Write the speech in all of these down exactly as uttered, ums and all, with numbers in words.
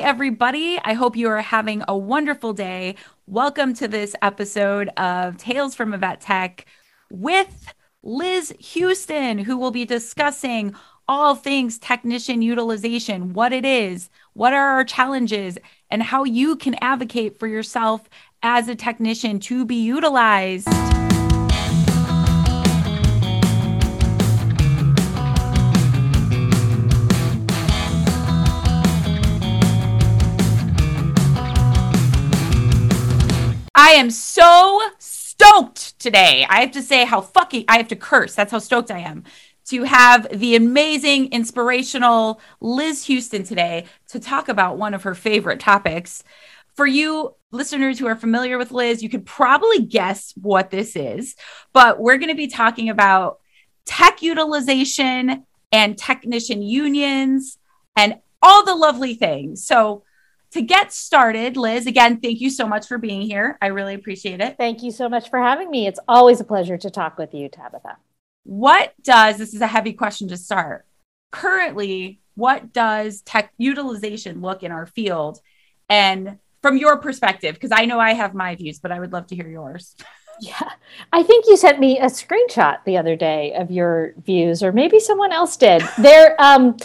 Hi, everybody. I hope you are having a wonderful day. Welcome to this episode of Tails from A Vet Tech with Liz Hughston, who will be discussing all things technician utilization, what it is, what are our challenges, and how you can advocate for yourself as a technician to be utilized. I am so stoked today. I have to say how fucking, I have to curse. That's how stoked I am to have the amazing, inspirational Liz Hughston today to talk about one of her favorite topics. For you listeners who are familiar with Liz, you could probably guess what this is, but we're going to be talking about tech utilization and technician unions and all the lovely things. So to get started, Liz, again, thank you so much for being here. I really appreciate it. Thank you so much for having me. It's always a pleasure to talk with you, Tabitha. What does, this is a heavy question to start, currently, what does tech utilization look in our field? And from your perspective, because I know I have my views, but I would love to hear yours. Yeah, I think you sent me a screenshot the other day of your views, or maybe someone else did. There, um,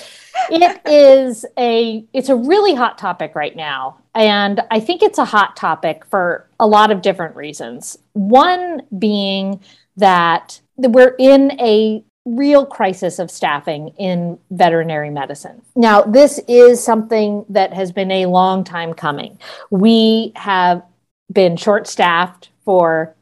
it is a it's a really hot topic right now, and I think it's a hot topic for a lot of different reasons. One being that we're in a real crisis of staffing in veterinary medicine. Now, this is something that has been a long time coming. We have been short-staffed for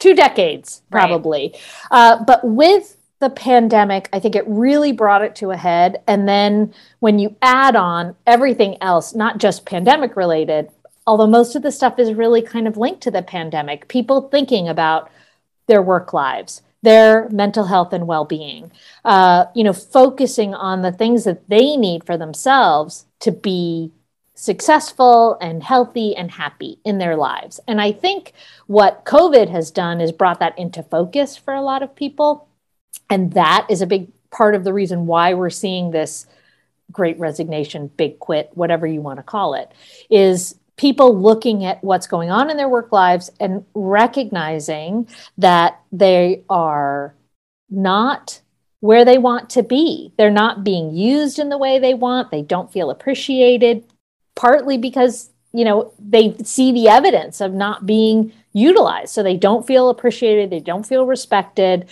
Two decades, probably. Right. Uh, but with the pandemic, I think it really brought it to a head. And then when you add on everything else, not just pandemic related, although most of the stuff is really kind of linked to the pandemic, people thinking about their work lives, their mental health and well-being, uh, you know, focusing on the things that they need for themselves to be successful and healthy and happy in their lives. And I think what COVID has done is brought that into focus for a lot of people. And that is a big part of the reason why we're seeing this great resignation, big quit, whatever you want to call it, is people looking at what's going on in their work lives and recognizing that they are not where they want to be. They're not being used in the way they want. They don't feel appreciated. Partly because, you know, they see the evidence of not being utilized. So they don't feel appreciated. They don't feel respected.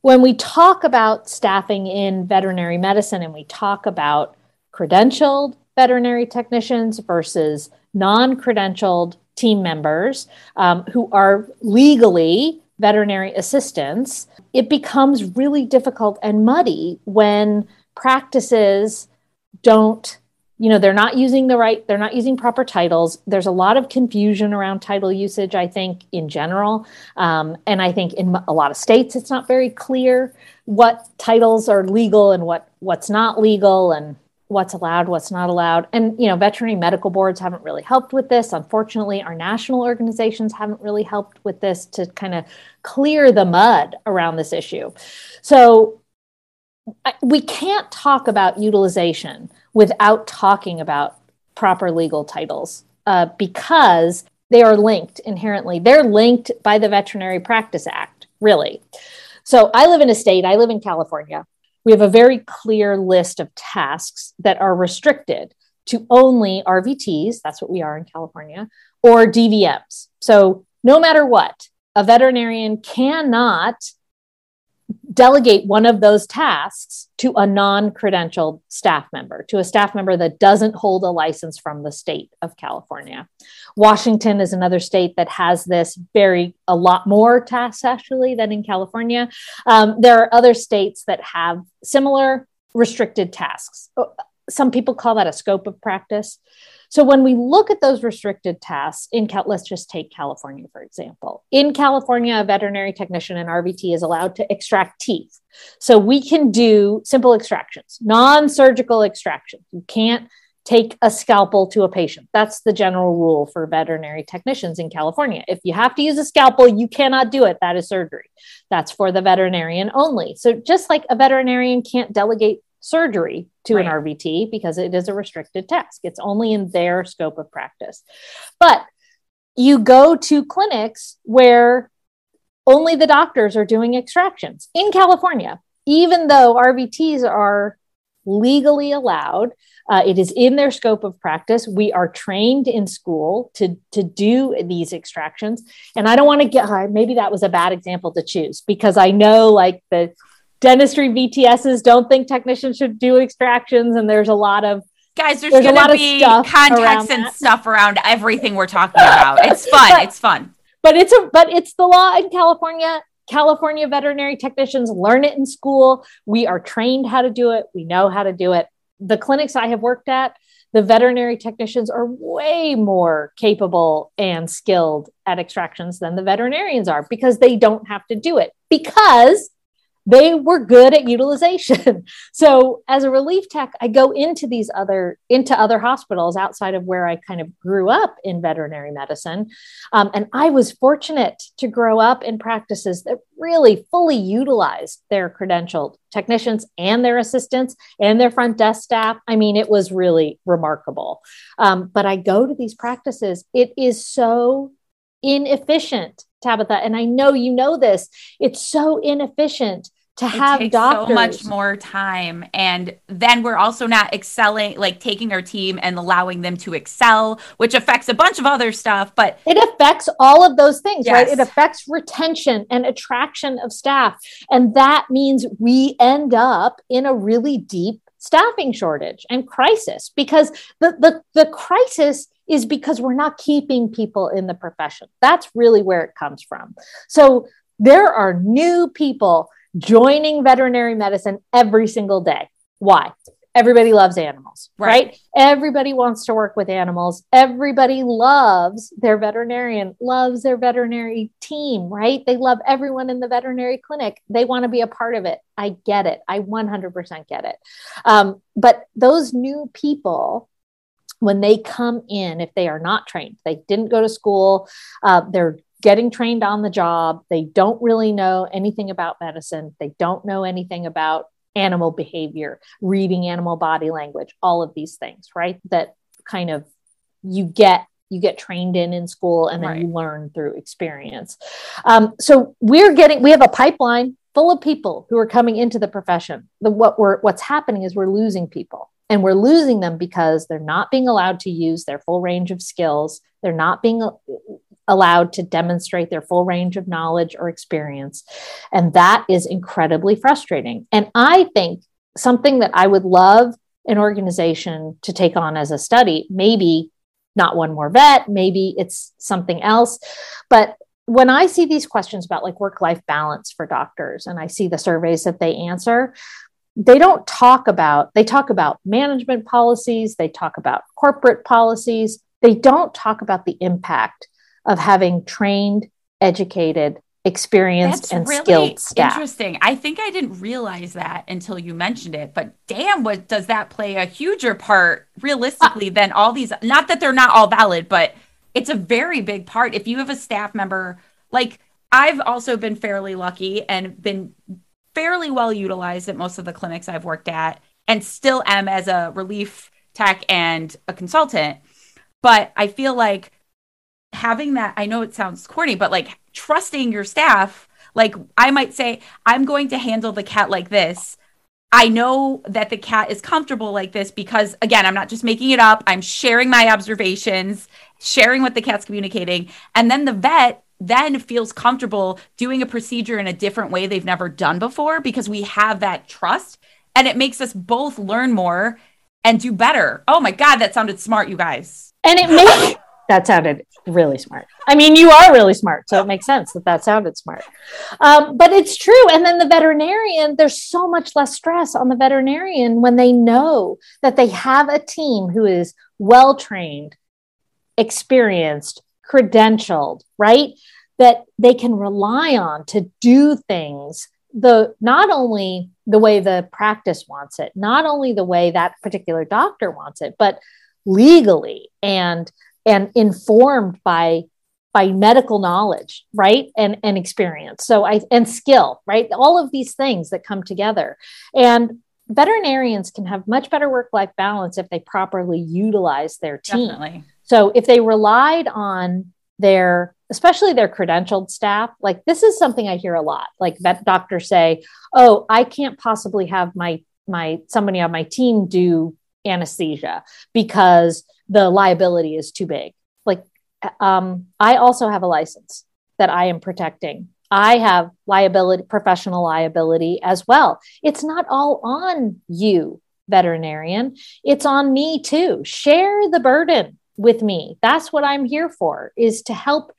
When we talk about staffing in veterinary medicine and we talk about credentialed veterinary technicians versus non-credentialed team members um, who are legally veterinary assistants, it becomes really difficult and muddy when practices don't You know, they're not using the right, they're not using proper titles. There's a lot of confusion around title usage, I think, in general. Um, and I think in a lot of states, it's not very clear what titles are legal and what what's not legal and what's allowed, what's not allowed. And, you know, veterinary medical boards haven't really helped with this. Unfortunately, our national organizations haven't really helped with this to kind of clear the mud around this issue. So we can't talk about utilization without talking about proper legal titles uh, because they are linked inherently. They're linked by the Veterinary Practice Act, really. So I live in a state, I live in California. We have a very clear list of tasks that are restricted to only R V Ts, that's what we are in California, or D V Ms. So no matter what, a veterinarian cannot delegate one of those tasks to a non-credentialed staff member, to a staff member that doesn't hold a license from the state of California. Washington is another state that has this very, a lot more tasks actually than in California. Um, there are other states that have similar restricted tasks. Some people call that a scope of practice. So when we look at those restricted tasks in, Cal- let's just take California, for example. In California, a veterinary technician and R V T is allowed to extract teeth. So we can do simple extractions, non-surgical extractions. You can't take a scalpel to a patient. That's the general rule for veterinary technicians in California. If you have to use a scalpel, you cannot do it. That is surgery. That's for the veterinarian only. So just like a veterinarian can't delegate surgery to right. an R V T because it is a restricted task. It's only in their scope of practice. But you go to clinics where only the doctors are doing extractions in California, even though R V Ts are legally allowed. Uh, it is in their scope of practice. We are trained in school to, to do these extractions. And I don't want to get, maybe that was a bad example to choose because I know like the dentistry V T Ss don't think technicians should do extractions. And there's a lot of guys, there's, there's going to be context and that. stuff around everything we're talking about. It's fun. but, it's fun. But it's a, but it's the law in California. California veterinary technicians learn it in school. We are trained how to do it. We know how to do it. The clinics I have worked at, the veterinary technicians are way more capable and skilled at extractions than the veterinarians are because they don't have to do it because they were good at utilization. So as a relief tech, I go into these other, into other hospitals outside of where I kind of grew up in veterinary medicine. Um, and I was fortunate to grow up in practices that really fully utilized their credentialed technicians and their assistants and their front desk staff. I mean, it was really remarkable. Um, but I go to these practices. It is so inefficient, Tabitha, and I know you know this. It's so inefficient to have it doctors. So much more time, and then we're also not excelling, like taking our team and allowing them to excel, which affects a bunch of other stuff. But it affects all of those things, yes. right? It affects retention and attraction of staff, and that means we end up in a really deep staffing shortage and crisis because the the the crisis. is because we're not keeping people in the profession. That's really where it comes from. So there are new people joining veterinary medicine every single day. Why? Everybody loves animals, right? right? Everybody wants to work with animals. Everybody loves their veterinarian, loves their veterinary team, right? They love everyone in the veterinary clinic. They want to be a part of it. I get it. I one hundred percent get it. Um, but those new people, when they come in, if they are not trained, they didn't go to school, uh, they're getting trained on the job. They don't really know anything about medicine. They don't know anything about animal behavior, reading animal body language, all of these things, right? That kind of you get you get trained in in school and then right. you learn through experience. Um, so we're getting, we have a pipeline full of people who are coming into the profession. The, what we're, what's happening is we're losing people. And we're losing them because they're not being allowed to use their full range of skills. They're not being allowed to demonstrate their full range of knowledge or experience. And that is incredibly frustrating. And I think something that I would love an organization to take on as a study, maybe not one more vet, maybe it's something else. But when I see these questions about like work-life balance for doctors, and I see the surveys that they answer, they don't talk about, they talk about management policies, they talk about corporate policies, they don't talk about the impact of having trained, educated, experienced, That's and really skilled staff. Interesting. I think I didn't realize that until you mentioned it, but damn, what does that play a huger part realistically uh, than all these, not that they're not all valid, but it's a very big part. If you have a staff member, like I've also been fairly lucky and been fairly well utilized at most of the clinics I've worked at and still am as a relief tech and a consultant. But I feel like having that, I know it sounds corny, but like trusting your staff, like I might say, I'm going to handle the cat like this. I know that the cat is comfortable like this because again, I'm not just making it up. I'm sharing my observations, sharing what the cat's communicating. And then the vet then feels comfortable doing a procedure in a different way they've never done before because we have that trust and it makes us both learn more and do better. Oh my God, that sounded smart, you guys. And it makes, that sounded really smart. I mean, you are really smart. So it makes sense that that sounded smart, um, but it's true. And then the veterinarian, there's so much less stress on the veterinarian when they know that they have a team who is well-trained, experienced, credentialed, right? That they can rely on to do things the not only the way the practice wants it, not only the way that particular doctor wants it, but legally and and informed by by medical knowledge, right? And and experience. So I and skill, right? All of these things that come together. And veterinarians can have much better work-life balance if they properly utilize their team. Definitely. So if they relied on their, especially their credentialed staff, like this is something I hear a lot, like vet doctors say, oh, I can't possibly have my, my, somebody on my team do anesthesia because the liability is too big. Like, um, I also have a license that I am protecting. I have liability, professional liability as well. It's not all on you, veterinarian. It's on me too. Share the burden with me. That's what I'm here for, is to help.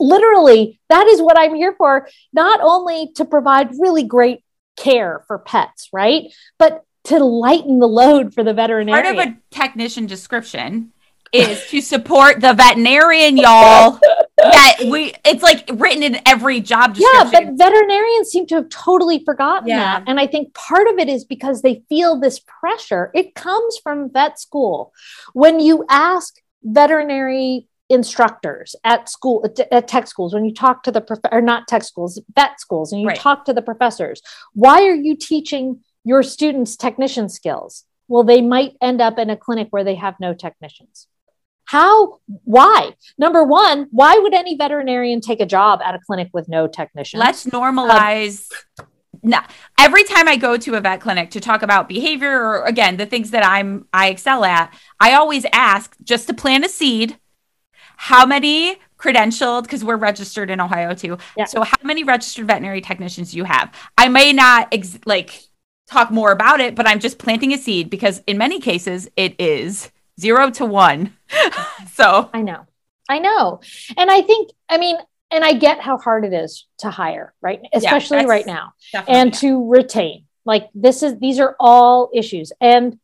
Literally, that is what I'm here for. Not only to provide really great care for pets, right? But to lighten the load for the veterinarian. Part of a technician description is to support the veterinarian, y'all. Yeah, we it's like written in every job description. Yeah, but veterinarians seem to have totally forgotten yeah. that. And I think part of it is because they feel this pressure. It comes from vet school. When you ask veterinary instructors at school, at tech schools, when you talk to the, prof- or not tech schools, vet schools, and you right. talk to the professors, why are you teaching your students technician skills? Well, they might end up in a clinic where they have no technicians. How, why? Number one, why would any veterinarian take a job at a clinic with no technicians? Let's normalize. Um, no, every time I go to a vet clinic to talk about behavior, or again, the things that I'm, I excel at, I always ask, just to plant a seed, how many credentialed, cause we're registered in Ohio too. Yeah. So how many registered veterinary technicians do you have? I may not ex- like talk more about it, but I'm just planting a seed because in many cases it is zero to one. So I know, I know. And I think, I mean, and I get how hard it is to hire, right? Especially yeah, right now and yeah. to retain, like this is, these are all issues. And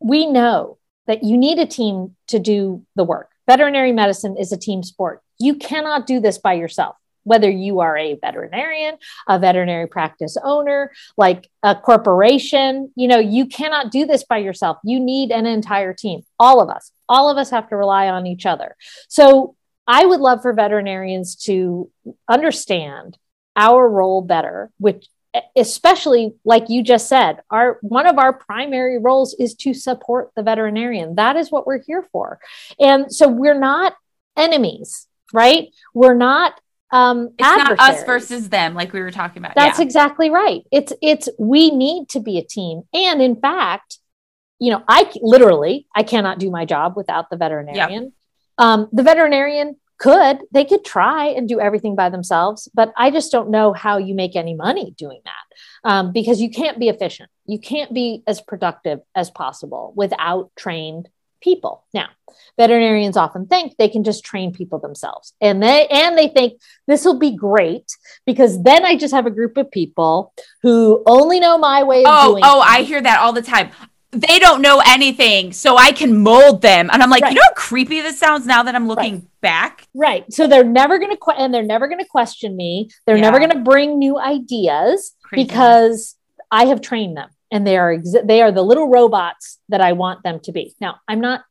we know that you need a team to do the work. Veterinary medicine is a team sport. You cannot do this by yourself, whether you are a veterinarian, a veterinary practice owner, like a corporation, you know, you cannot do this by yourself. You need an entire team. All of us, all of us have to rely on each other. So I would love for veterinarians to understand our role better, which especially like you just said, our, one of our primary roles is to support the veterinarian. That is what we're here for. And so we're not enemies, right? We're not, Um, it's not us versus them, like we were talking about. That's yeah. exactly right. It's, it's, we need to be a team. And in fact, you know, I literally, I cannot do my job without the veterinarian. Yep. Um, the veterinarian could, they could try and do everything by themselves, but I just don't know how you make any money doing that. Um, because you can't be efficient. You can't be as productive as possible without trained people. Now, veterinarians often think they can just train people themselves, and they, and they think this will be great because then I just have a group of people who only know my way of oh, doing Oh, things. I hear that all the time. They don't know anything, so I can mold them. And I'm like, right. you know how creepy this sounds now that I'm looking right. back? Right. So they're never going to, que- and they're never going to question me. They're yeah. never going to bring new ideas Crazy. because I have trained them. And they are, exi- they are the little robots that I want them to be. Now, I'm not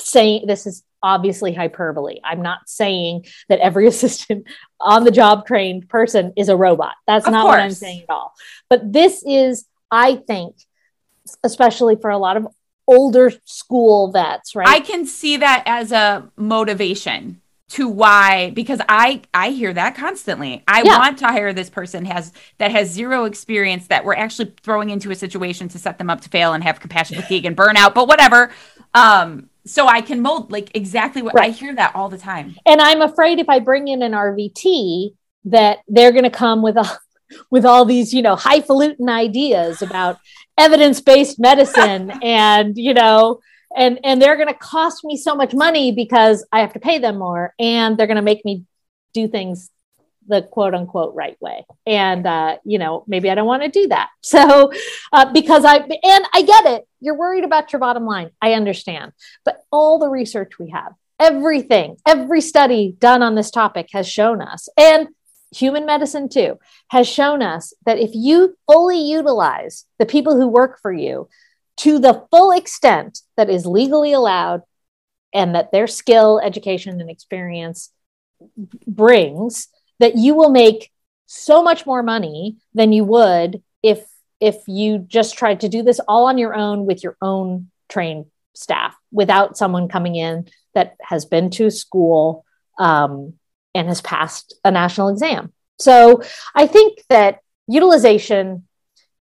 saying this is obviously hyperbole. I'm not saying that every assistant on the job trained person is a robot. That's not what I'm saying at all. But this is, I think, especially for a lot of older school vets, right? I can see that as a motivation to why, because I, I hear that constantly. I yeah. want to hire this person has that has zero experience that we're actually throwing into a situation to set them up to fail and have compassion fatigue and burnout, but whatever. Um, so I can mold like exactly what right. I hear that all the time. And I'm afraid if I bring in an R V T that they're going to come with a, with all these, you know, highfalutin ideas about evidence-based medicine and, you know, And and they're going to cost me so much money because I have to pay them more, and they're going to make me do things the quote unquote right way. And, uh, you know, maybe I don't want to do that. So uh, because I, and I get it. You're worried about your bottom line. I understand. But all the research we have, everything, every study done on this topic has shown us, and human medicine too, has shown us that if you fully utilize the people who work for you to the full extent that is legally allowed and that their skill, education, and experience brings, that you will make so much more money than you would if if you just tried to do this all on your own with your own trained staff without someone coming in that has been to school um, and has passed a national exam. So I think that utilization,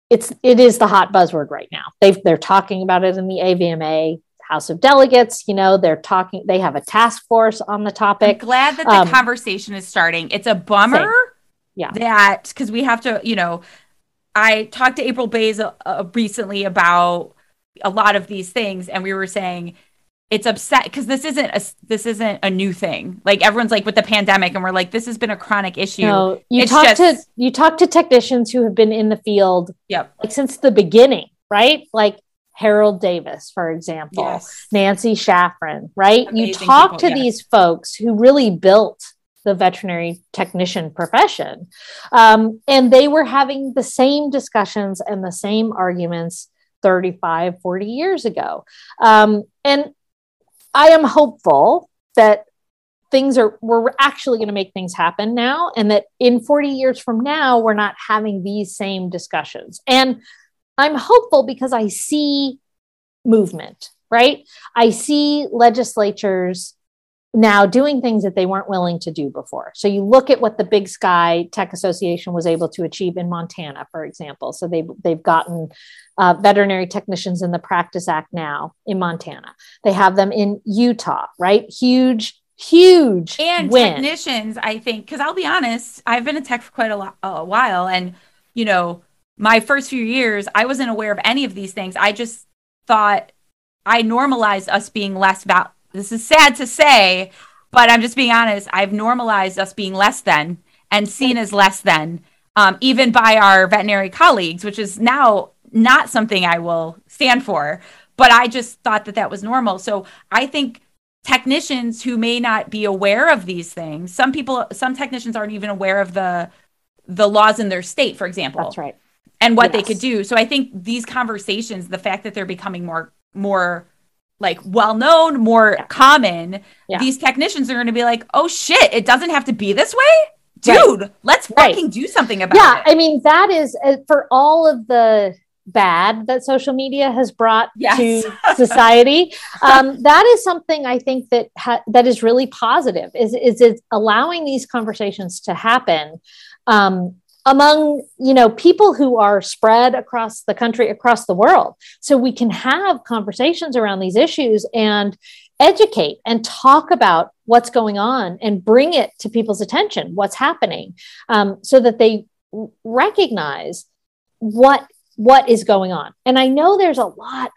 it's, it is the hot buzzword right now. They've, they're talking about it in the A V M A House of Delegates. You know, they're talking, they have a task force on the topic. I'm glad that the um, conversation is starting. It's a bummer same. yeah. that, because we have to, you know, I talked to April Bays uh, recently about a lot of these things. And we were saying it's upset because this isn't a, this isn't a new thing. Like everyone's like with the pandemic and we're like, this has been a chronic issue. No, you it's talk just, to, you talk to technicians who have been in the field yep. like since the beginning, right? Like Harold Davis, for example, yes. Nancy Shaffrin, right? Amazing you talk people, to yes. these folks who really built the veterinary technician profession. Um, and they were having the same discussions and the same arguments thirty-five, forty years ago. Um, and I am hopeful that things are, we're actually going to make things happen now. And that in forty years from now, we're not having these same discussions. And I'm hopeful because I see movement, right? I see legislatures now doing things that they weren't willing to do before. So you look at what the Big Sky Tech Association was able to achieve in Montana, for example. So they've, they've gotten uh, veterinary technicians in the Practice Act now in Montana. They have them in Utah, right? Huge, huge and win. Technicians, I think, because I'll be honest, I've been in tech for quite a, lo- a while. And, you know, my first few years, I wasn't aware of any of these things. I just thought I normalized us being less val- This is sad to say, but I'm just being honest. I've normalized us being less than and seen as less than, um, even by our veterinary colleagues, which is now not something I will stand for. But I just thought that that was normal. So I think technicians who may not be aware of these things, some people, some technicians aren't even aware of the the laws in their state, for example. That's right. And what yes. they could do. So I think these conversations, the fact that they're becoming more more. like well-known, more yeah. common, yeah. these technicians are going to be like, oh shit, it doesn't have to be this way? Dude, right. let's right. fucking do something about yeah, it. Yeah, I mean, that is, uh, for all of the bad that social media has brought yes. to society, um, that is something I think that ha- that is really positive, is, is it's allowing these conversations to happen um, among, you know, people who are spread across the country, across the world. So we can have conversations around these issues and educate and talk about what's going on and bring it to people's attention, what's happening, um, so that they recognize what, what is going on. And I know there's a lot.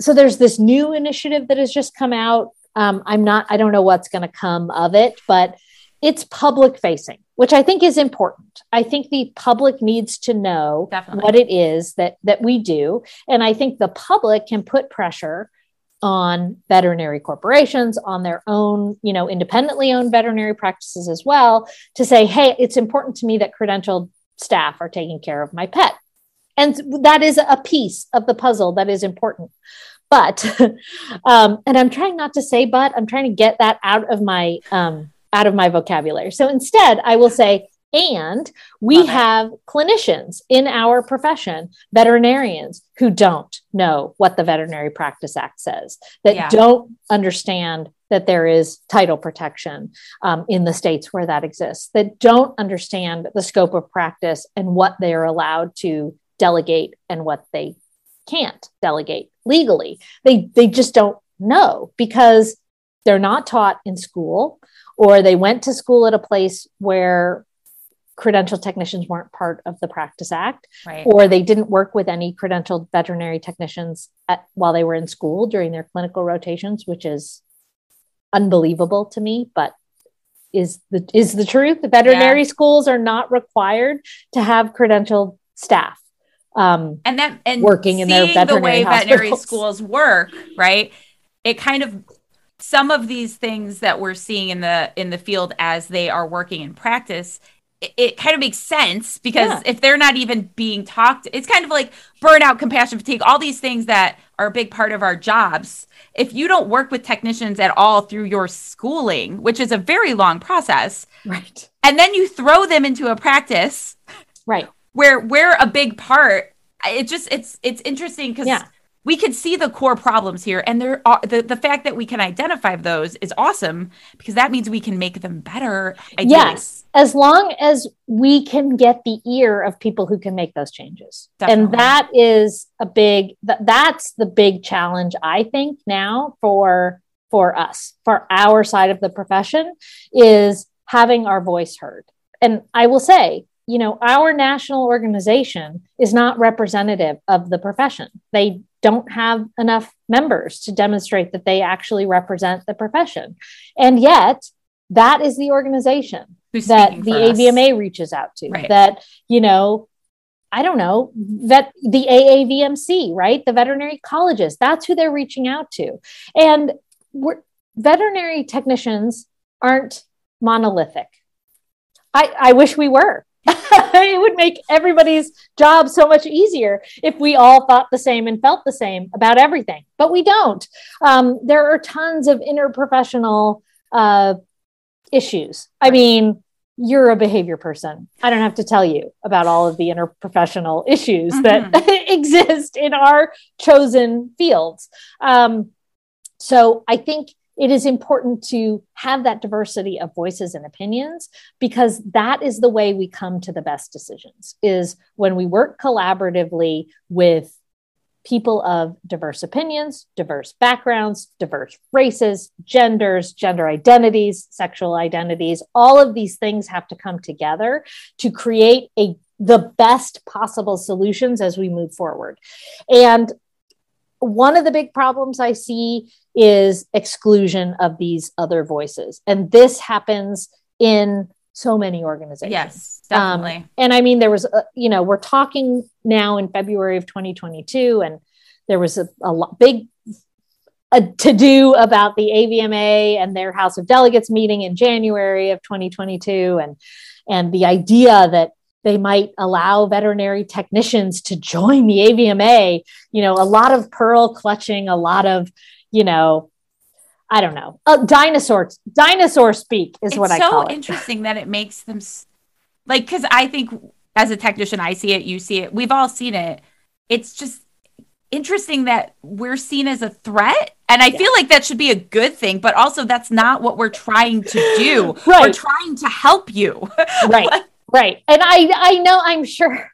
So there's this new initiative that has just come out. Um, I'm not, I don't know what's going to come of it, but it's public facing, which I think is important. I think the public needs to know Definitely. what it is that, that we do. And I think the public can put pressure on veterinary corporations, on their own, you know, independently owned veterinary practices as well, to say, hey, it's important to me that credentialed staff are taking care of my pet. And that is a piece of the puzzle that is important. But, um, and I'm trying not to say, but I'm trying to get that out of my, um, out of my vocabulary. So instead, I will say, and we Love have it. clinicians in our profession, veterinarians who don't know what the Veterinary Practice Act says, that yeah. don't understand that there is title protection um, in the states where that exists, that don't understand the scope of practice and what they are allowed to delegate and what they can't delegate legally. They, they just don't know because they're not taught in school, or they went to school at a place where credentialed technicians weren't part of the Practice Act, right. or they didn't work with any credentialed veterinary technicians at, while they were in school during their clinical rotations, which is unbelievable to me, but is the, is the truth. The veterinary yeah. schools are not required to have credentialed staff um, and that, and working in their veterinary the way hospitals. Veterinary schools work, right? It kind of... Some of these things that we're seeing in the in the field as they are working in practice, it, it kind of makes sense because yeah. if they're not even being talked, it's kind of like burnout, compassion fatigue, all these things that are a big part of our jobs. If you don't work with technicians at all through your schooling, which is a very long process, right? And then you throw them into a practice, right? Where we're a big part it just, it's, it's interesting because yeah. we can see the core problems here, and there are the, the fact that we can identify those is awesome because that means we can make them better. Ideally. Yes. As long as we can get the ear of people who can make those changes. Definitely. And that is a big, th- that's the big challenge, I think, now for, for us, for our side of the profession, is having our voice heard. And I will say, you know, our national organization is not representative of the profession. They don't have enough members to demonstrate that they actually represent the profession. And yet that is the organization Who's that the A V M A us. reaches out to, right. that, you know, I don't know, that the A A V M C, right? The veterinary colleges, that's who they're reaching out to. And we're, veterinary technicians aren't monolithic. I, I wish we were. It would make everybody's job so much easier if we all thought the same and felt the same about everything, but we don't. Um, there are tons of interprofessional uh, issues. I mean, you're a behavior person. I don't have to tell you about all of the interprofessional issues mm-hmm. that exist in our chosen fields. Um, so I think it is important to have that diversity of voices and opinions, because that is the way we come to the best decisions, is when we work collaboratively with people of diverse opinions, diverse backgrounds, diverse races, genders, gender identities, sexual identities. All of these things have to come together to create a the best possible solutions as we move forward. And one of the big problems I see is exclusion of these other voices. And this happens in so many organizations. Yes, definitely. Um, and I mean, there was, a, you know, we're talking now in February of twenty twenty-two, and there was a, a lo- big a to-do about the A V M A and their House of Delegates meeting in January of twenty twenty-two. And, and the idea that they might allow veterinary technicians to join the A V M A, you know, a lot of pearl clutching, a lot of, you know, I don't know, uh, dinosaurs, dinosaur speak is it's what I so call it. It's so interesting that it makes them like, cause I think as a technician, I see it, you see it, we've all seen it. It's just interesting that we're seen as a threat. And I yeah. feel like that should be a good thing, but also that's not what we're trying to do. Right. We're trying to help you. Right. like, Right. And I, I know, I'm sure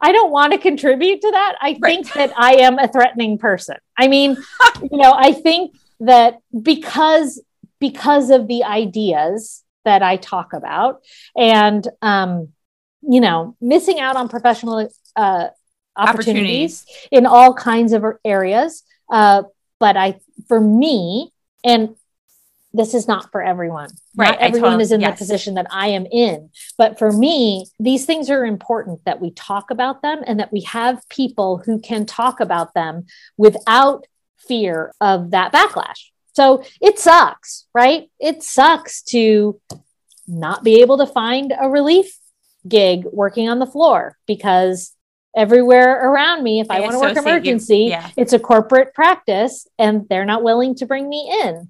I don't want to contribute to that. I right. think that I am a threatening person. I mean, you know, I think that because, because of the ideas that I talk about and, um, you know, missing out on professional uh, opportunities, opportunities in all kinds of areas. Uh, but I, for me, and this is not for everyone. Right. Not everyone totally, is in yes. the position that I am in. But for me, these things are important, that we talk about them and that we have people who can talk about them without fear of that backlash. So it sucks, right? It sucks to not be able to find a relief gig working on the floor, because everywhere around me, if I, I want to work emergency, you, yeah. it's a corporate practice and they're not willing to bring me in.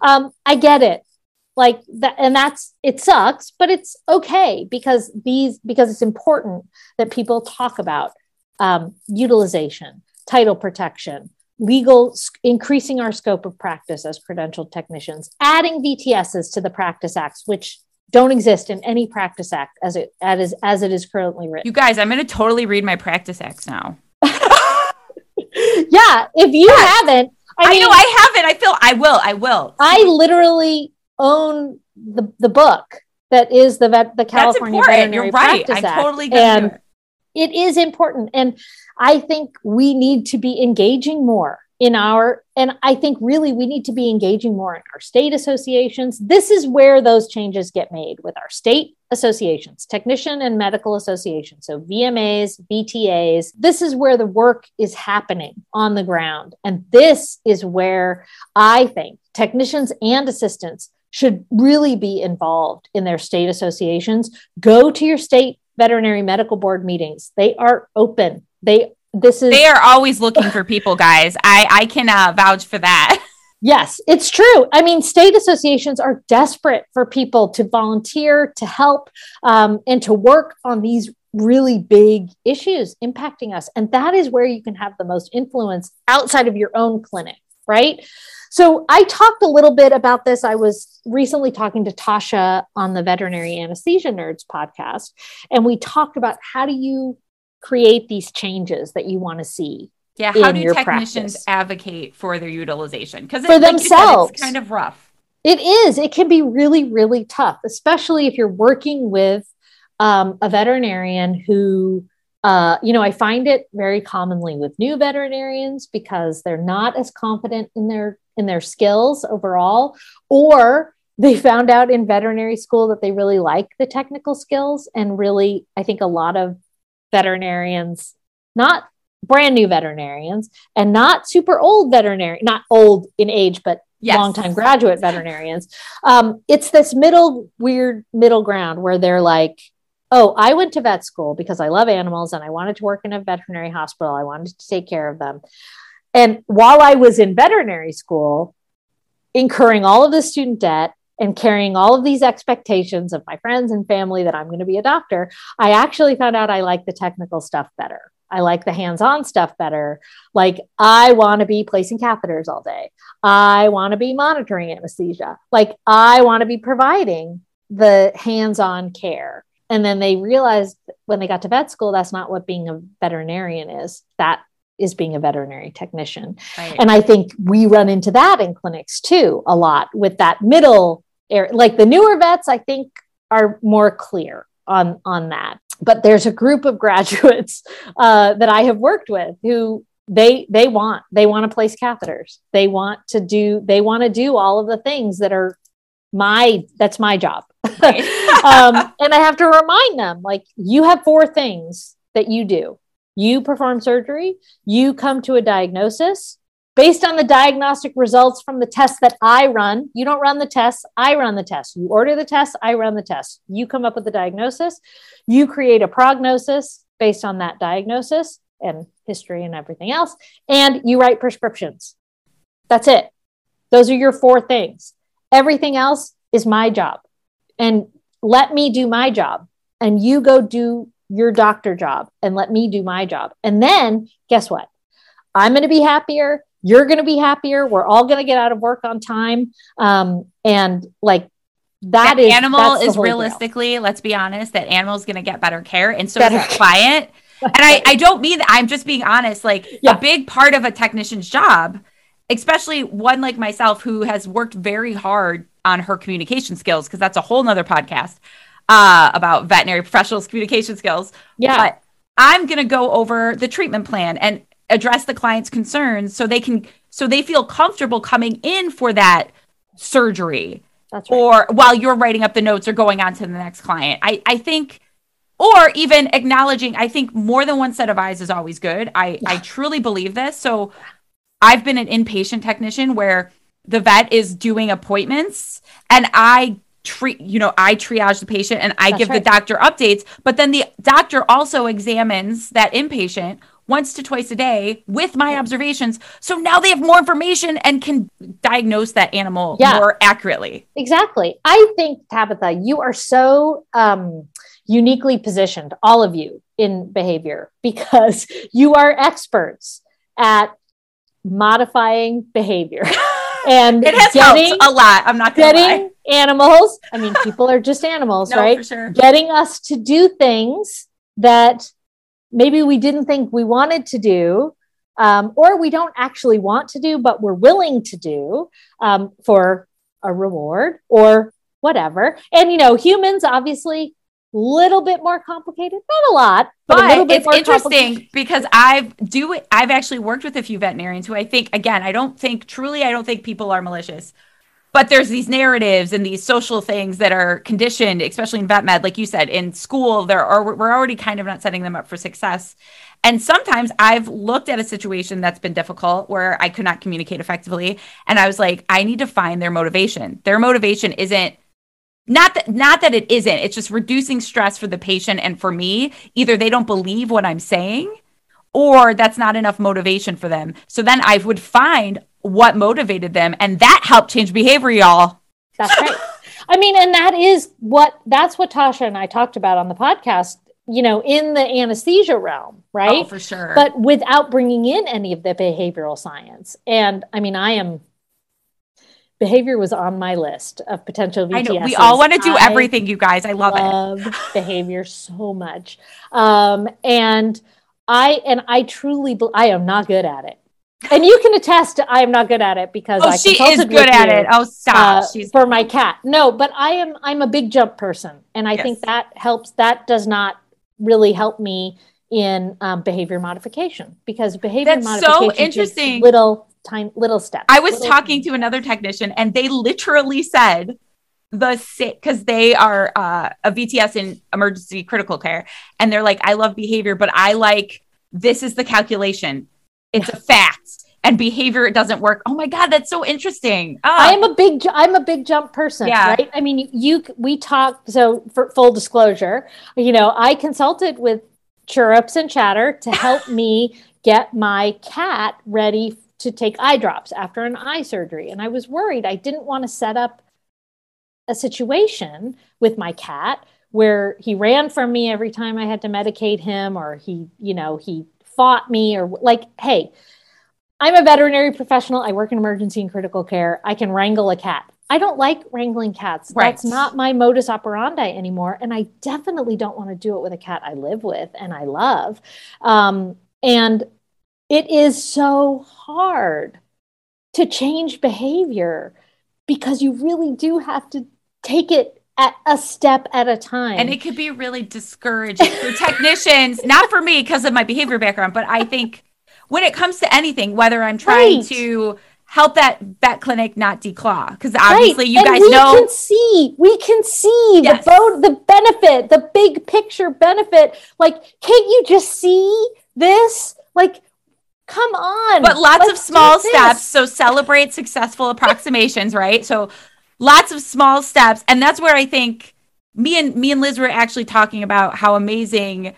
um, I get it. Like that. And that's, it sucks, but it's okay, because these, because it's important that people talk about um, utilization, title protection, legal, sc- increasing our scope of practice as credentialed technicians, adding V T Ss to the practice acts, which don't exist in any practice act as it, as, as it is currently written. You guys, I'm going to totally read my practice acts now. Yeah. If you yes. haven't, I, mean, I know I haven't. I feel I will. I will. I literally own the, the book that is the vet, the California Veterinary Practice Act. You're right. I totally get it. And it is important. And I think we need to be engaging more in our, and I think really we need to be engaging more in our state associations. This is where those changes get made, with our state associations, technician and medical associations. So V M As, V T As, this is where the work is happening on the ground. And this is where I think technicians and assistants should really be involved in their state associations. Go to your state veterinary medical board meetings. They are open. They This is, they are always looking for people, guys. I, I can uh, vouch for that. Yes, it's true. I mean, state associations are desperate for people to volunteer, to help, um, and to work on these really big issues impacting us. And that is where you can have the most influence outside of your own clinic, right? So I talked a little bit about this. I was recently talking to Tasha on the Veterinary Anesthesia Nerds podcast, and we talked about how do you create these changes that you want to see. Yeah, how do technicians practice. Advocate for their utilization? Because for themselves, like you said, it's kind of rough. It is. It can be really, really tough, especially if you're working with um, a veterinarian who, uh, you know, I find it very commonly with new veterinarians because they're not as confident in their in their skills overall, or they found out in veterinary school that they really like the technical skills, and really, I think a lot of veterinarians, not brand new veterinarians and not super old veterinarian, not old in age, but yes. longtime graduate veterinarians. Um, it's this middle weird middle ground where they're like, oh, I went to vet school because I love animals and I wanted to work in a veterinary hospital. I wanted to take care of them. And while I was in veterinary school, incurring all of this student debt and carrying all of these expectations of my friends and family that I'm going to be a doctor, I actually found out I like the technical stuff better. I like the hands-on stuff better. Like, I want to be placing catheters all day. I want to be monitoring anesthesia. Like, I want to be providing the hands-on care. And then they realized when they got to vet school, that's not what being a veterinarian is. That is being a veterinary technician. Right. And I think we run into that in clinics too, a lot with that middle area. Like the newer vets, I think, are more clear on, on that. But there's a group of graduates uh, that I have worked with who they they want they want to place catheters. They want to do they want to do all of the things that are my that's my job. Right. um, and I have to remind them, like, you have four things that you do. You perform surgery. You come to a diagnosis based on the diagnostic results from the tests that I run. You don't run the tests. I run the tests. You order the tests. I run the tests. You come up with the diagnosis. You create a prognosis based on that diagnosis and history and everything else. And you write prescriptions. That's it. Those are your four things. Everything else is my job. And let me do my job. And you go do your doctor job and let me do my job. And then guess what? I'm going to be happier. You're going to be happier. We're all going to get out of work on time. Um, and like that, that is, animal is realistically, deal. Let's be honest, that animal is going to get better care. And so better is that client. And I, I don't mean that. I'm just being honest, like yeah. a big part of a technician's job, especially one like myself who has worked very hard on her communication skills. Cause that's a whole nother podcast uh, about veterinary professionals' communication skills. Yeah. But I'm going to go over the treatment plan and address the client's concerns so they can, so they feel comfortable coming in for that surgery. That's right. Or while you're writing up the notes or going on to the next client. I, I think, or even acknowledging, I think more than one set of eyes is always good. I, yeah. I truly believe this. So I've been an inpatient technician where the vet is doing appointments and I treat, you know, I triage the patient and I That's give right. the doctor updates, but then the doctor also examines that inpatient once to twice a day with my observations. So now they have more information and can diagnose that animal yeah. more accurately. Exactly. I think, Tabitha, you are so um, uniquely positioned, all of you, in behavior, because you are experts at modifying behavior. And it has getting, helped a lot. I'm not going to lie. Animals. I mean, people are just animals, no, right? For sure. Getting us to do things that maybe we didn't think we wanted to do, um, or we don't actually want to do, but we're willing to do um, for a reward or whatever. And, you know, humans, obviously, a little bit more complicated, not a lot, but, but a little bit it's more interesting because I've do I've actually worked with a few veterinarians who I think, again, I don't think truly, I don't think people are malicious, but there's these narratives and these social things that are conditioned, especially in vet med, like you said, in school, there are, we're already kind of not setting them up for success. And sometimes I've looked at a situation that's been difficult where I could not communicate effectively. And I was like, I need to find their motivation. Their motivation isn't, not that, not that it isn't, it's just reducing stress for the patient. And for me, either they don't believe what I'm saying or that's not enough motivation for them. So then I would find what motivated them. And that helped change behavior, y'all. That's right. I mean, and that is what, that's what Tasha and I talked about on the podcast you know, in the anesthesia realm, right? Oh, for sure. But without bringing in any of the behavioral science. And I mean, I am, behavior was on my list of potential V T Ss. I know, we all want to do I everything, you guys. I love, love it. I love behavior so much. Um, and I, and I truly, I am not good at it. And you can attest to, I am not good at it because oh, I she is good at you, it. Oh, stop. Uh, She's for my cat. No, but I am, I'm a big jump person. And I yes. think that helps. That does not really help me in um, behavior modification, because behavior That's modification so interesting. Takes little time, little steps. I was talking time. to another technician and they literally said the sick, cause they are uh, a V T S in emergency critical care. And they're like, I love behavior, but I like, this is the calculation. It's a fact, and behavior, it doesn't work. Oh my God, that's so interesting. Oh. I am a big, I'm a big jump person, yeah. right? I mean, you, we talked, so for full disclosure, you know, I consulted with Chirrups and Chatter to help me get my cat ready to take eye drops after an eye surgery. And I was worried. I didn't want to set up a situation with my cat where he ran from me every time I had to medicate him, or he, you know, he fought me, or like, hey, I'm a veterinary professional. I work in emergency and critical care. I can wrangle a cat. I don't like wrangling cats. Right. That's not my modus operandi anymore. And I definitely don't want to do it with a cat I live with and I love. Um, and it is so hard to change behavior because you really do have to take it at a step at a time. And it could be really discouraging for technicians, not for me because of my behavior background, but I think when it comes to anything, whether I'm trying right. to help that vet clinic not declaw, because obviously right. you and guys we know. We can see, we can see yes. the, bo- the benefit, the big picture benefit. Like, can't you just see this? Like, come on. But lots of small steps. So celebrate successful approximations, right? So lots of small steps. And that's where I think me and me and Liz were actually talking about how amazing,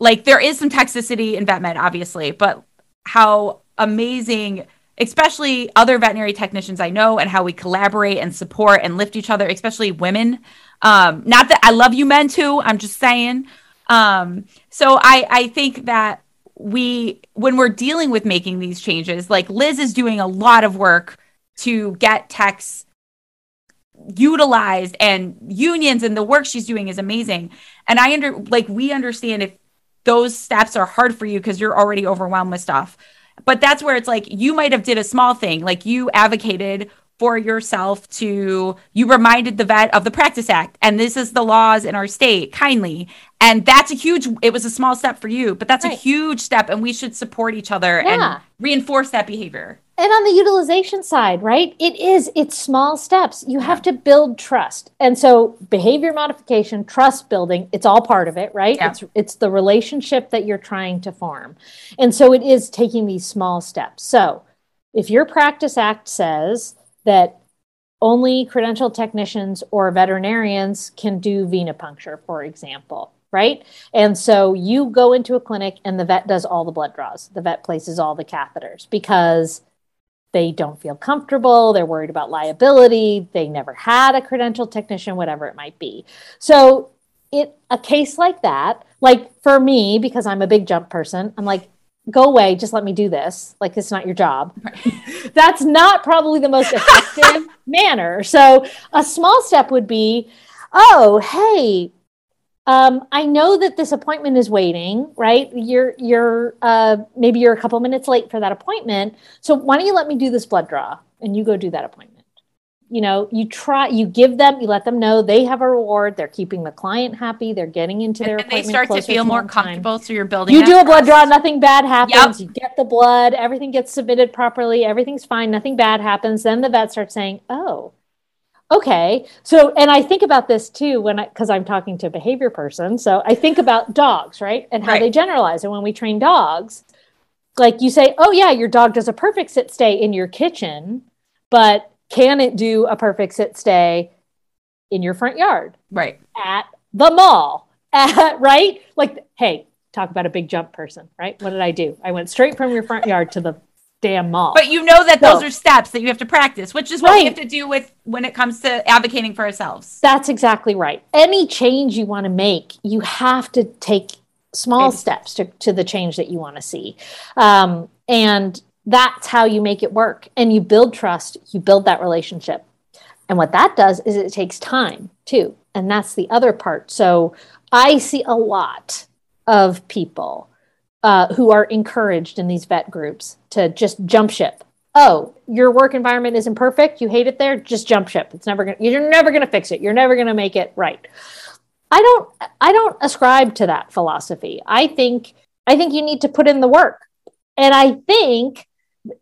like there is some toxicity in vet med, obviously, but how amazing, especially other veterinary technicians I know, and how we collaborate and support and lift each other, especially women. Um, not that I love you men too, I'm just saying. Um, so I, I think that we, when we're dealing with making these changes, like Liz is doing a lot of work to get techs utilized and unions, and the work she's doing is amazing. And I under like we understand if those steps are hard for you because you're already overwhelmed with stuff. But that's where it's like you might have did a small thing, like you advocated for yourself to you reminded the vet of the Practice Act, and this is the laws in our state kindly. And that's a huge it was a small step for you, but that's right. a huge step, and we should support each other yeah. and reinforce that behavior. And on the utilization side, right? It is, it's small steps. You have to build trust. And so behavior modification, trust building, it's all part of it, right? Yeah. It's it's the relationship that you're trying to form. And so it is taking these small steps. So if your Practice Act says that only credentialed technicians or veterinarians can do venipuncture, for example, right? And so you go into a clinic and the vet does all the blood draws. The vet places all the catheters because they don't feel comfortable, they're worried about liability, they never had a credentialed technician, whatever it might be. So it a case like that, like for me, because I'm a big jump person, I'm like, go away, just let me do this. Like, it's not your job. Right. That's not probably the most effective manner. So a small step would be, oh, hey, Um, I know that this appointment is waiting, right? You're, you're, uh, maybe you're a couple minutes late for that appointment. So why don't you let me do this blood draw and you go do that appointment? You know, you try, you give them, you let them know they have a reward. They're keeping the client happy. They're getting into their and appointment. They start to feel to more comfortable. Time. So you're building, you do a blood draw, nothing bad happens. Yep. You get the blood, everything gets submitted properly. Everything's fine. Nothing bad happens. Then the vet starts saying, oh, okay. So, and I think about this too, when I, cause I'm talking to a behavior person. So I think about dogs, right? And how right. they generalize. And when we train dogs, like you say, oh yeah, your dog does a perfect sit stay in your kitchen, but can it do a perfect sit stay in your front yard? Right. At the mall, at, right? Like, hey, talk about a big jump person, right? What did I do? I went straight from your front yard to the damn mall. But you know that so, those are steps that you have to practice, which is what right. we have to do with when it comes to advocating for ourselves. That's exactly right. Any change you want to make, you have to take small Maybe. steps to, to the change that you want to see. Um, and that's how you make it work. And you build trust, you build that relationship. And what that does is it takes time too. And that's the other part. So I see a lot of people uh, who are encouraged in these vet groups to just jump ship. Oh, your work environment isn't perfect. You hate it there. Just jump ship. It's never going to, you're never going to fix it. You're never going to make it right. I don't, I don't ascribe to that philosophy. I think, I think you need to put in the work. And I think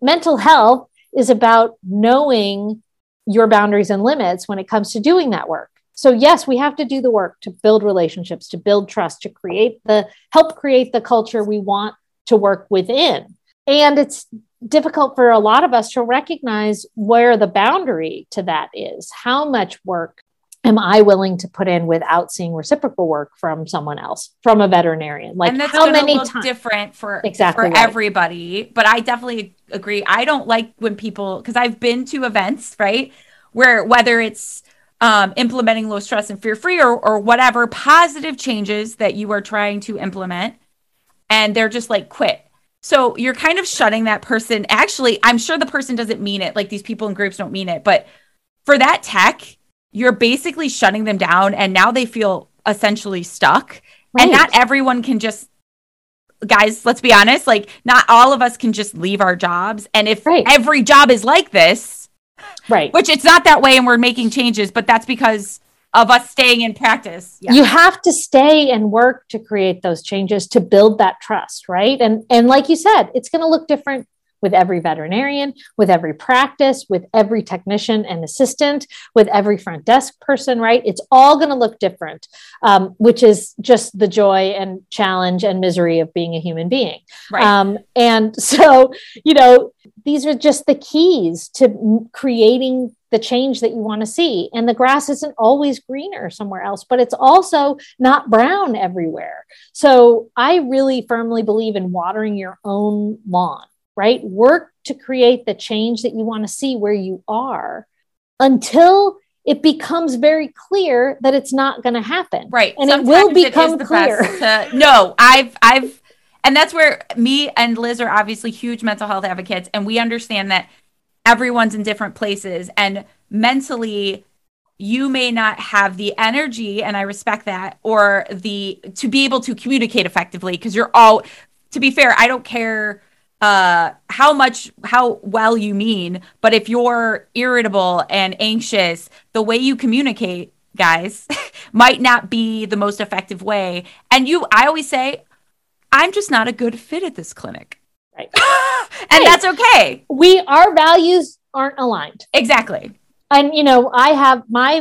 mental health is about knowing your boundaries and limits when it comes to doing that work. So yes, we have to do the work to build relationships, to build trust, to create the, help create the culture we want to work within. And it's difficult for a lot of us to recognize where the boundary to that is. How much work am I willing to put in without seeing reciprocal work from someone else, from a veterinarian? Like, and that's how many times? Different for, exactly for right. everybody, but I definitely agree. I don't like when people, because I've been to events, right, where whether it's Um, implementing low stress and fear free or, or whatever positive changes that you are trying to implement, and they're just like, quit. So you're kind of shutting that person. Actually, I'm sure the person doesn't mean it. Like, these people in groups don't mean it, but for that tech, you're basically shutting them down. And now they feel essentially stuck. Right. And not everyone can just, guys, let's be honest. Like, not all of us can just leave our jobs. And if right. every job is like this, right. which it's not that way, and we're making changes, but that's because of us staying in practice. Yeah. You have to stay and work to create those changes, to build that trust, right? And and like you said, it's going to look different with every veterinarian, with every practice, with every technician and assistant, with every front desk person, right? It's all going to look different, um, which is just the joy and challenge and misery of being a human being. Right. Um, and so, you know, these are just the keys to creating the change that you want to see. And the grass isn't always greener somewhere else, but it's also not brown everywhere. So I really firmly believe in watering your own lawn. Right? Work to create the change that you want to see where you are until it becomes very clear that it's not going to happen. Right. And sometimes it will become it clear. To, no, I've, I've, and that's where me and Liz are obviously huge mental health advocates. And we understand that everyone's in different places, and mentally you may not have the energy, and I respect that, or the, to be able to communicate effectively. Cause you're all, to be fair, I don't care Uh, how much, how well you mean, but if you're irritable and anxious, the way you communicate, guys, might not be the most effective way. And you, I always say, I'm just not a good fit at this clinic. Right. And right. that's okay. We, our values aren't aligned. Exactly. And, you know, I have my,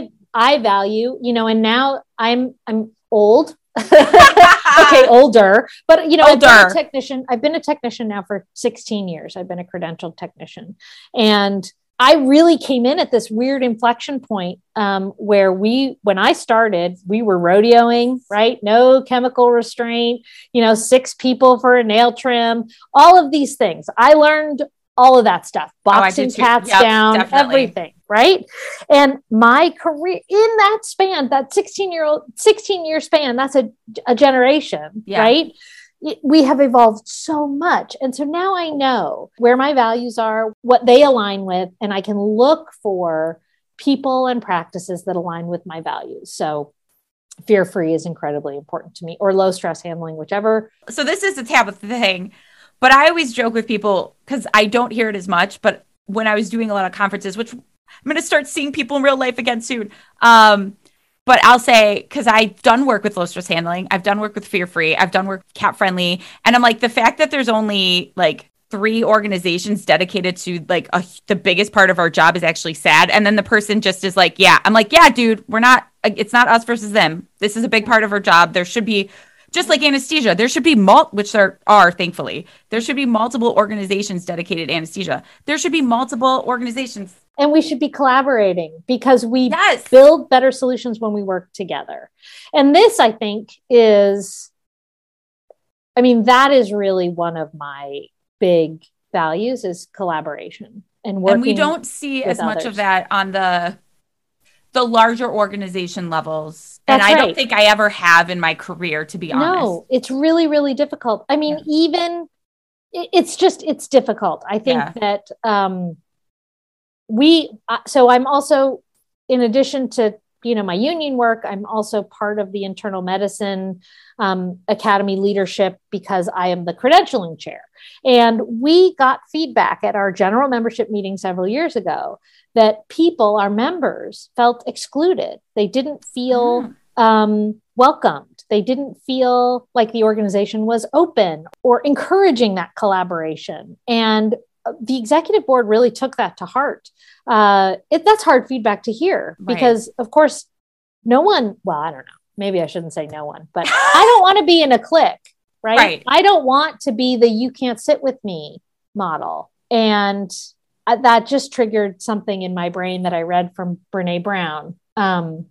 I value, you know, and now I'm, I'm old. okay, older, but you know, older. I've been a technician. I've been a technician now for sixteen years. I've been a credentialed technician, and I really came in at this weird inflection point um, where we, when I started, we were rodeoing, right? No chemical restraint, you know, six people for a nail trim, all of these things. I learned all of that stuff, boxing oh, cats yep, down, definitely. Everything. Right. And my career in that span, that sixteen year old, sixteen year span, that's a, a generation, yeah. right? We have evolved so much. And so now I know where my values are, what they align with, and I can look for people and practices that align with my values. So fear-free is incredibly important to me, or low stress handling, whichever. So this is the Tabitha thing, but I always joke with people, because I don't hear it as much, but when I was doing a lot of conferences, which I'm going to start seeing people in real life again soon. Um, but I'll say, because I've done work with low stress handling. I've done work with fear free. I've done work cat friendly. And I'm like, the fact that there's only like three organizations dedicated to like a, the biggest part of our job is actually sad. And then the person just is like, yeah, I'm like, yeah, dude, we're not, it's not us versus them. This is a big part of our job. There should be, just like anesthesia, there should be, mul- which there are, thankfully, there should be multiple organizations dedicated to anesthesia. There should be multiple organizations. And we should be collaborating, because we yes. build better solutions when we work together. And this, I think, is, I mean, that is really one of my big values is collaboration and working. And we don't see as much others. of that on the the larger organization levels. That's and I right. don't think I ever have in my career, to be honest. No, it's really, really difficult. I mean, yeah. even it's just, it's difficult. I think yeah. that um, we, uh, so I'm also, in addition to, you know, my union work, I'm also part of the internal medicine um, academy leadership because I am the credentialing chair. And we got feedback at our general membership meeting several years ago that people, our members, felt excluded. They didn't feel mm. um, welcomed. They didn't feel like the organization was open or encouraging that collaboration. And the executive board really took that to heart. Uh, it, that's hard feedback to hear right. because, of course, no one, well, I don't know, maybe I shouldn't say no one, but I don't want to be in a clique, right? right? I don't want to be the you can't sit with me model. And I, that just triggered something in my brain that I read from Brené Brown. Um,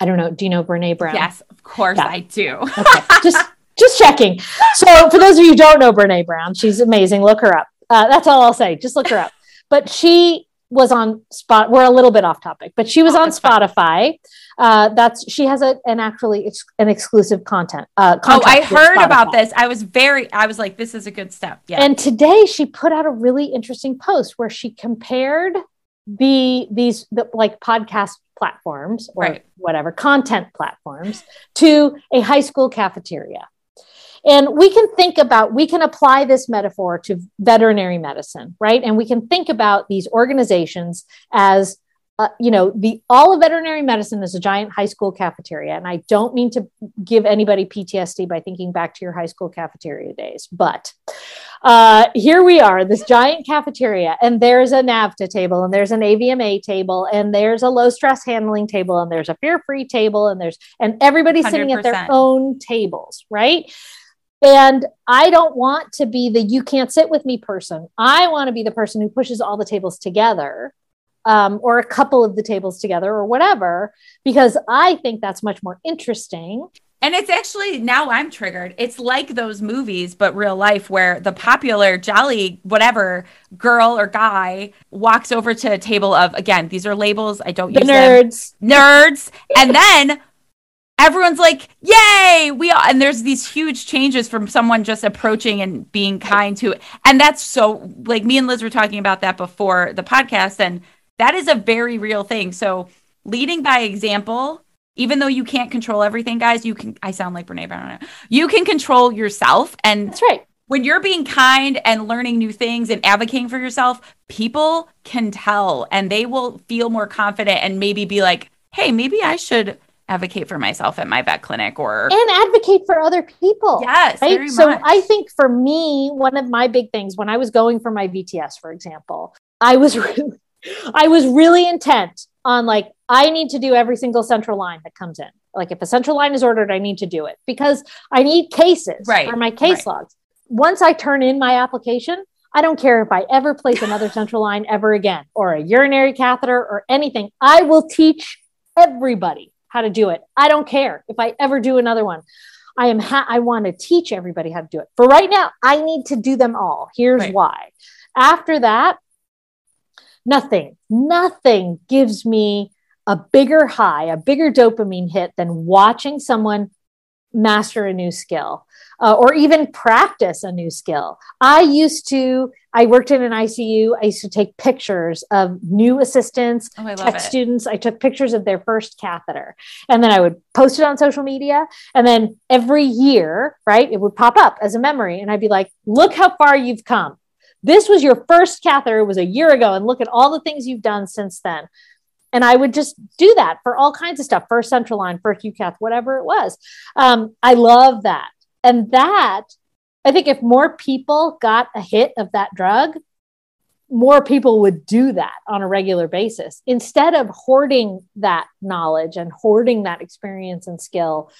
I don't know. Do you know Brené Brown? Yes, of course yeah. I do. Okay. Just, just checking. So for those of you who don't know Brené Brown, she's amazing. Look her up. Uh, that's all I'll say. Just look her up. But she was on spot. We're a little bit off topic, but she was on Spotify. Uh, that's she has a, an actually ex- an exclusive content. Uh, oh, I heard about this. I was very. I was like, this is a good step. Yeah. And today she put out a really interesting post where she compared the these the, like podcast platforms or right. whatever content platforms to a high school cafeteria. And we can think about, we can apply this metaphor to veterinary medicine, right? And we can think about these organizations as, uh, you know, the all of veterinary medicine is a giant high school cafeteria. And I don't mean to give anybody P T S D by thinking back to your high school cafeteria days, but uh, here we are, this giant cafeteria, and there's a NAVTA table, and there's an A V M A table, and there's a low stress handling table, and there's a fear-free table, and there's, and everybody's one hundred percent sitting at their own tables, right? And I don't want to be the you can't sit with me person. I want to be the person who pushes all the tables together um, or a couple of the tables together or whatever, because I think that's much more interesting. And it's actually, now I'm triggered. It's like those movies, but real life, where the popular jolly, whatever girl or guy walks over to a table of, again, these are labels. I don't the use nerds. them. Nerds. Nerds. And then everyone's like, yay, we are. And there's these huge changes from someone just approaching and being kind to it. And that's so, like, me and Liz were talking about that before the podcast. And that is a very real thing. So leading by example, even though you can't control everything, guys, you can, I sound like Brené Brown. You can control yourself. And that's right. When you're being kind and learning new things and advocating for yourself, people can tell and they will feel more confident and maybe be like, hey, maybe I should advocate for myself at my vet clinic or and advocate for other people. Yes. Right? Very so much. I think for me, one of my big things when I was going for my V T S, for example, I was really, I was really intent on like, I need to do every single central line that comes in. Like if a central line is ordered, I need to do it because I need cases right. for my case right. logs. Once I turn in my application, I don't care if I ever place another central line ever again, or a urinary catheter or anything. I will teach everybody how to do it. I don't care if I ever do another one. I am. Ha- I want to teach everybody how to do it. For right now, I need to do them all. Here's right. why. After that, nothing, nothing gives me a bigger high, a bigger dopamine hit than watching someone master a new skill uh, or even practice a new skill. I used to, I worked in an I C U. I used to take pictures of new assistants, oh, I love tech it. students. I took pictures of their first catheter and then I would post it on social media. And then every year, right, it would pop up as a memory. And I'd be like, look how far you've come. This was your first catheter. It was a year ago. And look at all the things you've done since then. And I would just do that for all kinds of stuff, first central line, first U C A T, whatever it was. Um, I love that. And that, I think if more people got a hit of that drug, more people would do that on a regular basis instead of hoarding that knowledge and hoarding that experience and skill.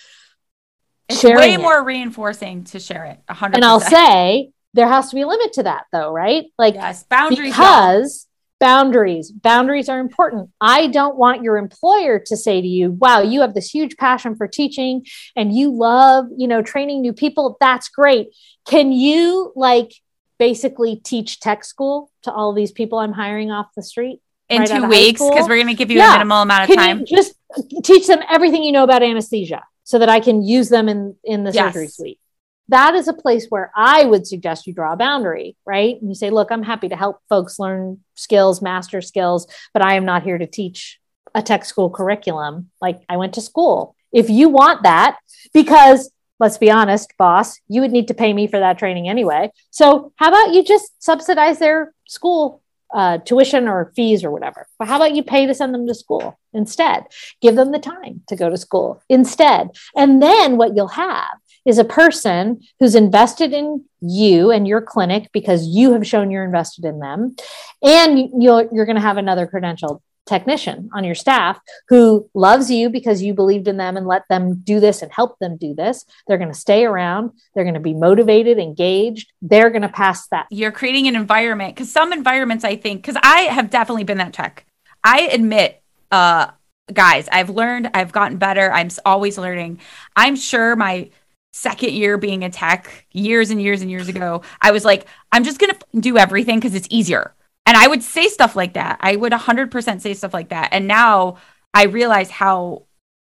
It's way more it. reinforcing to share it. one hundred percent. And I'll say there has to be a limit to that though, right? Like yes, boundaries. Because... Boundaries. Boundaries are important. I don't want your employer to say to you, wow, you have this huge passion for teaching and you love, you know, training new people. That's great. Can you like basically teach tech school to all these people I'm hiring off the street. In right two weeks, because we're going to give you yeah. a minimal amount of Can time. Just teach them everything you know about anesthesia so that I can use them in, in the yes. surgery suite. That is a place where I would suggest you draw a boundary, right? And you say, look, I'm happy to help folks learn skills, master skills, but I am not here to teach a tech school curriculum. Like I went to school. If you want that, because let's be honest, boss, you would need to pay me for that training anyway. So how about you just subsidize their school uh, tuition or fees or whatever? But how about you pay to send them to school instead? Give them the time to go to school instead. And then what you'll have is a person who's invested in you and your clinic because you have shown you're invested in them. And you'll, you're going to have another credentialed technician on your staff who loves you because you believed in them and let them do this and help them do this. They're going to stay around. They're going to be motivated, engaged. They're going to pass that. You're creating an environment, because some environments, I think, because I have definitely been that tech. I admit, uh, guys, I've learned, I've gotten better. I'm always learning. I'm sure my second year being a tech, years and years and years ago, I was like, I'm just going to do everything because it's easier. And I would say stuff like that. I would one hundred percent say stuff like that. And now I realize how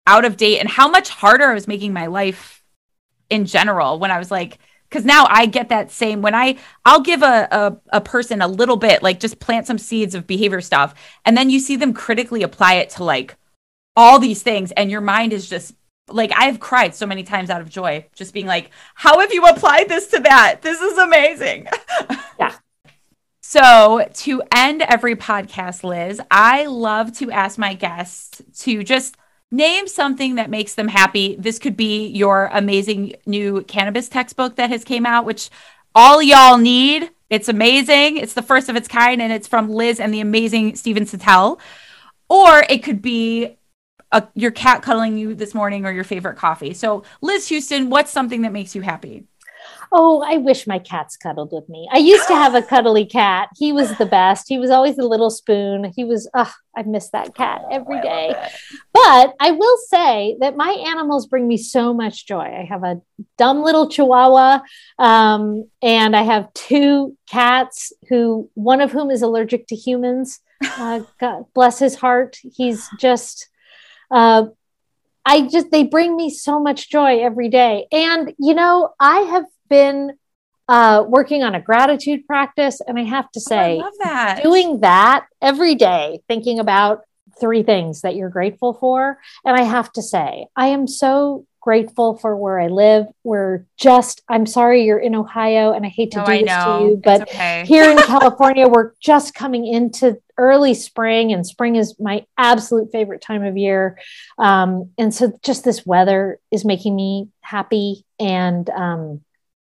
out of date and how much harder I was making my life in general when I was like, because now I get that same, when I, I'll give a, a a person a little bit, like just plant some seeds of behavior stuff. And then you see them critically apply it to like all these things. And your mind is just, like, I've cried so many times out of joy, just being like, how have you applied this to that? This is amazing. Yeah. So to end every podcast, Liz, I love to ask my guests to just name something that makes them happy. This could be your amazing new cannabis textbook that has came out, which all y'all need. It's amazing. It's the first of its kind, and it's from Liz and the amazing Stephen Sattel. Or it could be A, your cat cuddling you this morning, or your favorite coffee. So Liz Hughston, what's something that makes you happy? Oh, I wish my cats cuddled with me. I used to have a cuddly cat. He was the best. He was always the little spoon. He was, ugh, I miss that cat every day. I but I will say that my animals bring me so much joy. I have a dumb little chihuahua, um, and I have two cats who, one of whom is allergic to humans. Uh, God bless his heart. He's just... Uh, I just, they bring me so much joy every day. And, you know, I have been, uh, working on a gratitude practice, and I have to say, oh, I love that. Doing that every day, thinking about three things that you're grateful for. And I have to say, I am so grateful for where I live. We're just, I'm sorry, you're in Ohio, and I hate to no, do I this know. to you, but okay. Here in California, we're just coming into early spring, and spring is my absolute favorite time of year. Um, and so just this weather is making me happy. And um,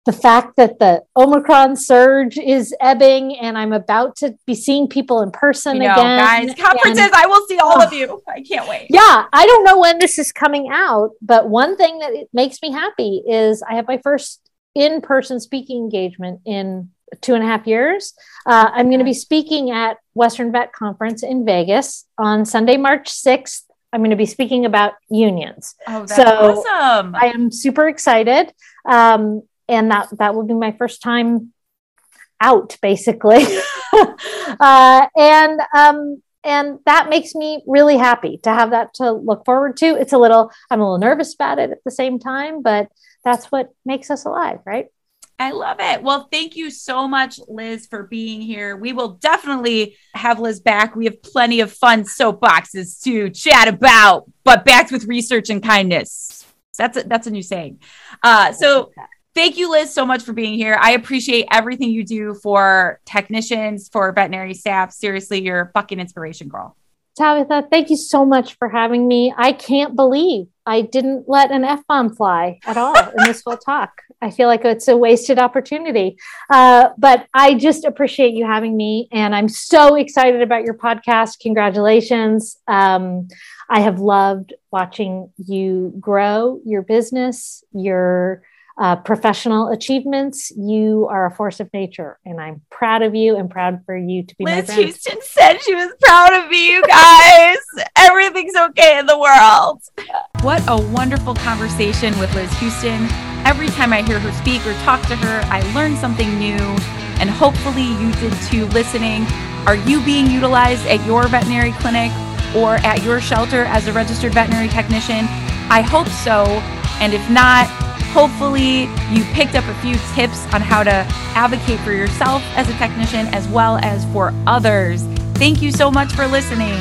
the fact that the Omicron surge is ebbing, and I'm about to be seeing people in person you know, again. Guys, conferences, and, I will see all oh, of you. I can't wait. Yeah. I don't know when this is coming out, but one thing that it makes me happy is I have my first in-person speaking engagement in two and a half years. Uh, I'm going to be speaking at Western Vet Conference in Vegas on Sunday, March sixth. I'm going to be speaking about unions. Oh, that's so awesome. I am super excited. Um, and that, that will be my first time out, basically. uh, and, um, and that makes me really happy to have that to look forward to. It's a little, I'm a little nervous about it at the same time, but that's what makes us alive, right? I love it. Well, thank you so much, Liz, for being here. We will definitely have Liz back. We have plenty of fun soapboxes to chat about, but backed with research and kindness. That's a, that's a new saying. Uh, so thank you, Liz, so much for being here. I appreciate everything you do for technicians, for veterinary staff. Seriously, you're a fucking inspiration, girl. Tabitha, thank you so much for having me. I can't believe I didn't let an F-bomb fly at all in this whole talk. I feel like it's a wasted opportunity, uh, but I just appreciate you having me. And I'm so excited about your podcast. Congratulations. Um, I have loved watching you grow your business, your uh, professional achievements. You are a force of nature, and I'm proud of you and proud for you to be my friend. Liz Hughston said she was proud of me, you guys. Everything's okay in the world. What a wonderful conversation with Liz Hughston. Every time I hear her speak or talk to her, I learn something new. and hopefully you did too listening. Are you being utilized at your veterinary clinic or at your shelter as a registered veterinary technician? I hope so. And if not, hopefully you picked up a few tips on how to advocate for yourself as a technician as well as for others. Thank you so much for listening.